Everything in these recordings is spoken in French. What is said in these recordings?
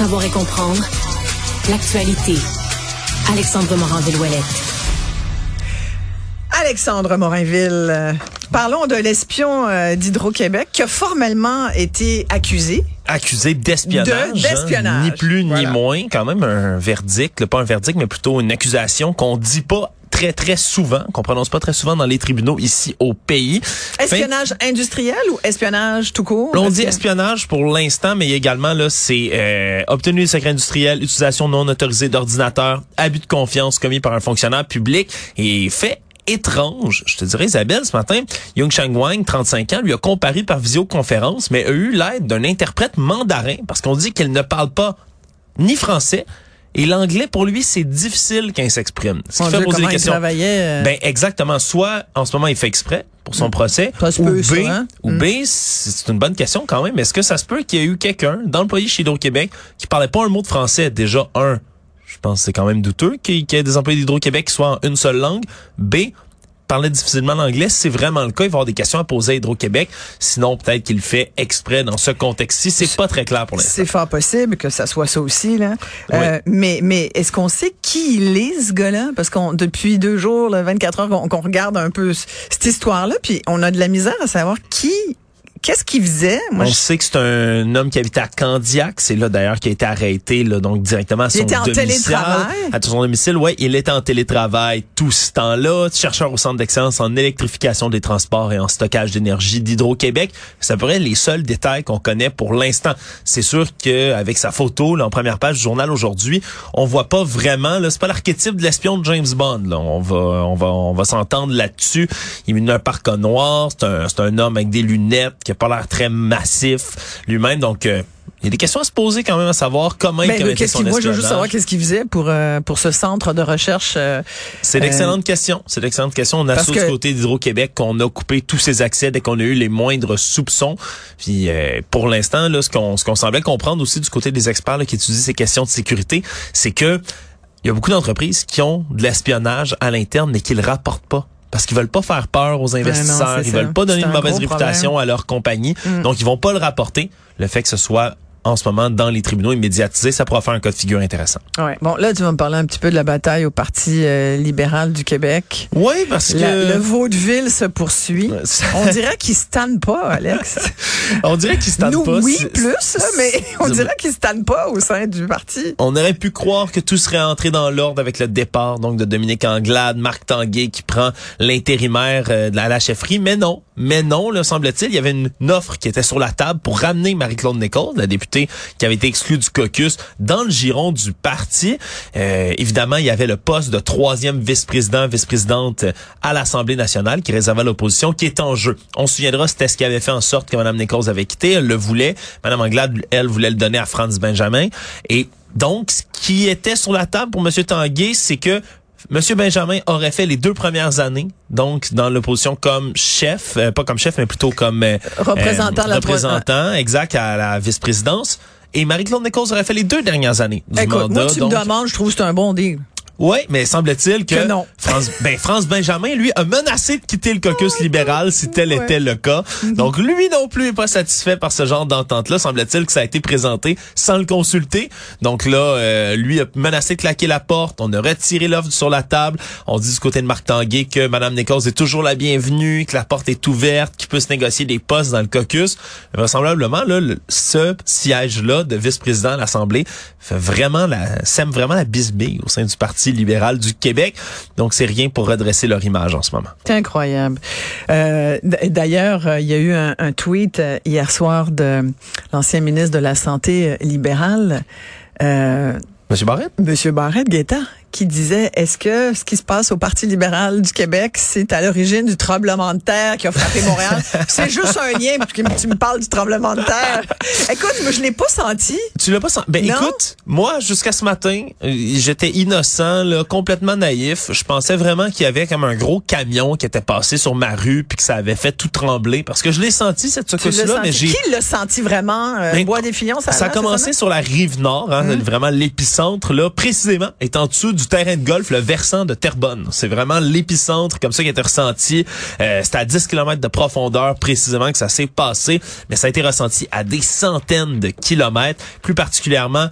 Savoir et comprendre l'actualité. Alexandre Morinville-Ouellet. Alexandre Morinville, parlons de l'espion d'Hydro-Québec qui a formellement été accusé. Accusé d'espionnage. D'espionnage. Ni plus ni moins. Quand même un verdict, pas un verdict, mais plutôt une accusation qu'on ne dit pas très souvent, qu'on prononce pas très souvent dans les tribunaux ici au pays. Espionnage industriel ou espionnage tout court? On dit espionnage pour l'instant, mais également là c'est obtenu des secrets industriels, utilisation non autorisée d'ordinateurs, abus de confiance commis par un fonctionnaire public et fait étrange. Je te dirais, Isabelle, ce matin, Yung-Shang Wang, 35 ans, lui a comparé par visioconférence, mais a eu l'aide d'un interprète mandarin parce qu'on dit qu'il ne parle pas ni français, et l'anglais, pour lui, c'est difficile quand il s'exprime. Ce qui fait poser des questions. Ben, exactement. Soit, en ce moment, il fait exprès pour son procès. Ou B, c'est une bonne question quand même. Est-ce que ça se peut qu'il y ait eu quelqu'un dans le pays chez Hydro-Québec qui parlait pas un mot de français? Déjà, un, je pense que c'est quand même douteux qu'il y ait des employés d'Hydro-Québec qui soient en une seule langue. B, parlait difficilement l'anglais. Si c'est vraiment le cas, il va y avoir des questions à poser à Hydro-Québec. Sinon, peut-être qu'il le fait exprès dans ce contexte-ci. C'est pas très clair pour l'instant. C'est fort possible que ça soit ça aussi, là. Oui. Mais est-ce qu'on sait qui il est, ce gars-là? Parce qu'on, depuis 2 jours, là, 24 heures, qu'on regarde un peu cette histoire-là, puis on a de la misère à savoir qu'est-ce qu'il faisait? On sait que c'est un homme qui habitait à Candiac. C'est là, d'ailleurs, qui a été arrêté, là, donc directement à son domicile. Il était en télétravail. À son domicile, ouais. Il était en télétravail tout ce temps-là. Chercheur au Centre d'excellence en électrification des transports et en stockage d'énergie d'Hydro-Québec. Ça pourrait être les seuls détails qu'on connaît pour l'instant. C'est sûr que, avec sa photo, là, en première page du journal aujourd'hui, on voit pas vraiment, là, c'est pas l'archétype de l'espion de James Bond, là. On va s'entendre là-dessus. Il a un parka noir. C'est un homme avec des lunettes. Il n'a pas l'air très massif lui-même, donc il y a des questions à se poser quand même, à savoir comment il commettait son espionnage. Moi, je veux juste savoir qu'est-ce qu'il faisait pour ce centre de recherche. C'est d'excellentes questions. C'est d'excellentes questions. On a du côté d'Hydro-Québec qu'on a coupé tous ses accès dès qu'on a eu les moindres soupçons. Puis pour l'instant, là, ce qu'on semblait comprendre aussi du côté des experts là, qui étudient ces questions de sécurité, c'est que il y a beaucoup d'entreprises qui ont de l'espionnage à l'interne mais qui le rapportent pas. Parce qu'ils veulent pas faire peur aux investisseurs, ils veulent pas donner une mauvaise réputation à leur compagnie, donc ils vont pas le rapporter. Le fait que ce soit en ce moment dans les tribunaux et médiatisé, ça pourra faire un cas de figure intéressant. Ouais. Bon, là, tu vas me parler un petit peu de la bataille au Parti libéral du Québec. Oui, parce que... Le vaudeville se poursuit. On dirait qu'il se tanne pas, Alex. On dirait qu'il se tanne pas. Nous, oui, plus, là, mais on dirait qu'il se tanne pas au sein du parti. On aurait pu croire que tout serait entré dans l'ordre avec le départ donc de Dominique Anglade, Marc Tanguy qui prend l'intérimaire de la chefferie, mais non, là, semble-t-il, il y avait une offre qui était sur la table pour ramener Marie-Claude Nichols, la députée qui avait été exclu du caucus dans le giron du parti. Évidemment, il y avait le poste de 3e vice-présidente à l'Assemblée nationale qui réservait à l'opposition, qui est en jeu. On se souviendra, c'était ce qui avait fait en sorte que Mme Nichols avait quitté. Elle le voulait. Mme Anglade, elle, voulait le donner à Frantz Benjamin. Et donc, ce qui était sur la table pour M. Tanguy, c'est que Monsieur Benjamin aurait fait les 2 premières années, donc dans l'opposition comme chef, pas comme chef, mais plutôt comme représentant, exact, à la vice-présidence. Et Marie-Claude Nichols aurait fait les 2 dernières années du mandat. Moi, tu me demandes, je trouve que c'est un bon deal. Oui, mais semble-t-il que non. Frantz Benjamin, lui, a menacé de quitter le caucus libéral si tel était le cas. Donc, lui non plus n'est pas satisfait par ce genre d'entente-là. Semble-t-il que ça a été présenté sans le consulter. Donc là, lui a menacé de claquer la porte. On a retiré l'offre sur la table. On dit du côté de Marc Tanguay que Mme Nichols est toujours la bienvenue, que la porte est ouverte, qu'il peut se négocier des postes dans le caucus. Vraisemblablement, là, ce siège-là de vice-président à l'Assemblée sème vraiment la bisbille au sein du parti libéral du Québec. Donc, c'est rien pour redresser leur image en ce moment. C'est incroyable. D'ailleurs, il y a eu un tweet hier soir de l'ancien ministre de la Santé libérale, Monsieur Barrette Guetta, qui disait, est-ce que ce qui se passe au Parti libéral du Québec, c'est à l'origine du tremblement de terre qui a frappé Montréal? C'est juste un lien, parce que tu me parles du tremblement de terre. Écoute, je l'ai pas senti. Tu l'as pas senti? Ben, non. Écoute, moi, jusqu'à ce matin, j'étais innocent, là, complètement naïf. Je pensais vraiment qu'il y avait comme un gros camion qui était passé sur ma rue puis que ça avait fait tout trembler. Parce que je l'ai senti, cette secousse-là, mais qui l'a senti vraiment? Bois-des-Filion, ça a commencé sur la rive nord, hein, vraiment l'épicentre, là, précisément, est en dessous du terrain de golf, le versant de Terrebonne. C'est vraiment l'épicentre comme ça qui a été ressenti. C'est à 10 km de profondeur précisément que ça s'est passé, mais ça a été ressenti à des centaines de kilomètres, plus particulièrement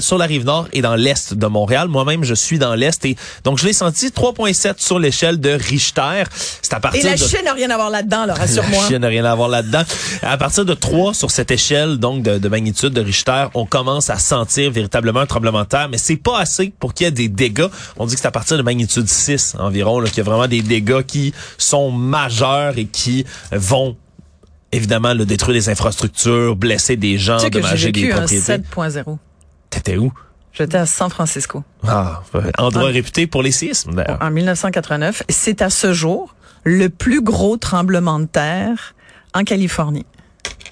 sur la Rive-Nord et dans l'est de Montréal. Moi-même, je suis dans l'est et donc je l'ai senti 3.7 sur l'échelle de Richter. C'est à partir de... Chine n'a rien à voir là-dedans, là, rassure-moi. La Chine n'a rien à voir là-dedans. À partir de 3 sur cette échelle donc de magnitude de Richter, on commence à sentir véritablement un tremblement de terre, mais c'est pas assez pour qu'il y ait des dégâts. On dit que c'est à partir de magnitude 6 environ là qu'il y a vraiment des dégâts qui sont majeurs et qui vont évidemment le détruire des infrastructures, blesser des gens, dommager des propriétés. 7.0. T'étais où? J'étais à San Francisco. Ah, endroit réputé pour les séismes, d'ailleurs. En 1989. C'est à ce jour le plus gros tremblement de terre en Californie.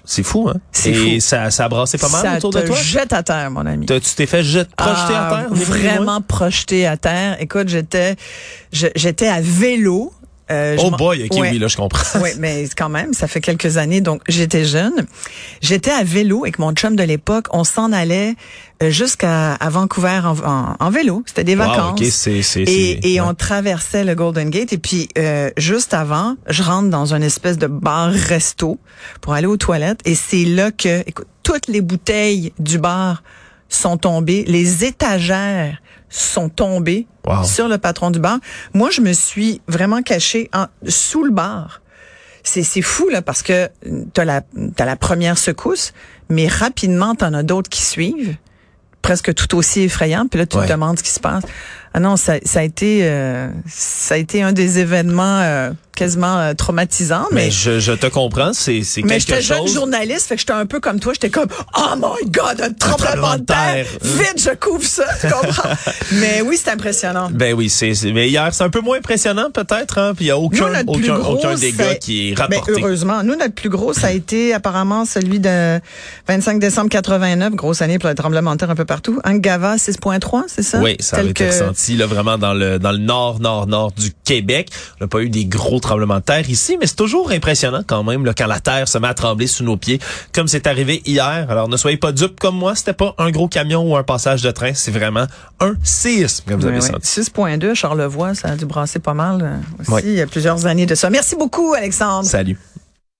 C'est fou, hein? C'est fou. Et ça a brassé pas mal autour de toi? Ça te jette à terre, mon ami. Tu t'es fait projeter à terre? Vraiment projeté à terre. Écoute, j'étais à vélo. Oh boy, ok, ouais. Oui, là, je comprends. Oui, mais quand même, ça fait quelques années, donc j'étais jeune. J'étais à vélo avec mon chum de l'époque. On s'en allait jusqu'à Vancouver en vélo. C'était des vacances. Okay, et on traversait le Golden Gate. Et puis, juste avant, je rentre dans une espèce de bar-resto pour aller aux toilettes. Et c'est là que, écoute, toutes les bouteilles du bar sont tombées. Les étagères sont tombés sur le patron du bar. Moi, je me suis vraiment cachée sous le bar. C'est fou, là, parce que t'as la première secousse, mais rapidement, t'en as d'autres qui suivent, presque tout aussi effrayant. Puis là, tu te demandes ce qui se passe. Ah non, ça a été un des événements quasiment traumatisant. Mais je te comprends, c'est quelque chose. Mais j'étais jeune journaliste, fait que j'étais un peu comme toi, j'étais comme oh my God, un tremblement de terre. Vite, je couvre ça, tu comprends. Mais oui, c'est impressionnant. Ben oui, mais hier, c'est un peu moins impressionnant peut-être, hein, puis il y a aucun dégât qui est rapporté. Ben, heureusement, nous notre plus gros, ça a été apparemment celui de 25 décembre 89, grosse année pour le tremblement de terre un peu partout. Angava 6.3, c'est ça? Oui, ça avait été ressenti là vraiment dans le nord du Québec. On n'a pas eu des gros tremblement de terre ici, mais c'est toujours impressionnant quand même là, quand la terre se met à trembler sous nos pieds, comme c'est arrivé hier. Alors ne soyez pas dupes comme moi, c'était pas un gros camion ou un passage de train, c'est vraiment un séisme, comme vous avez senti. 6.2, Charlevoix, ça a dû brasser pas mal aussi, il y a plusieurs années de ça. Merci beaucoup, Alexandre. Salut.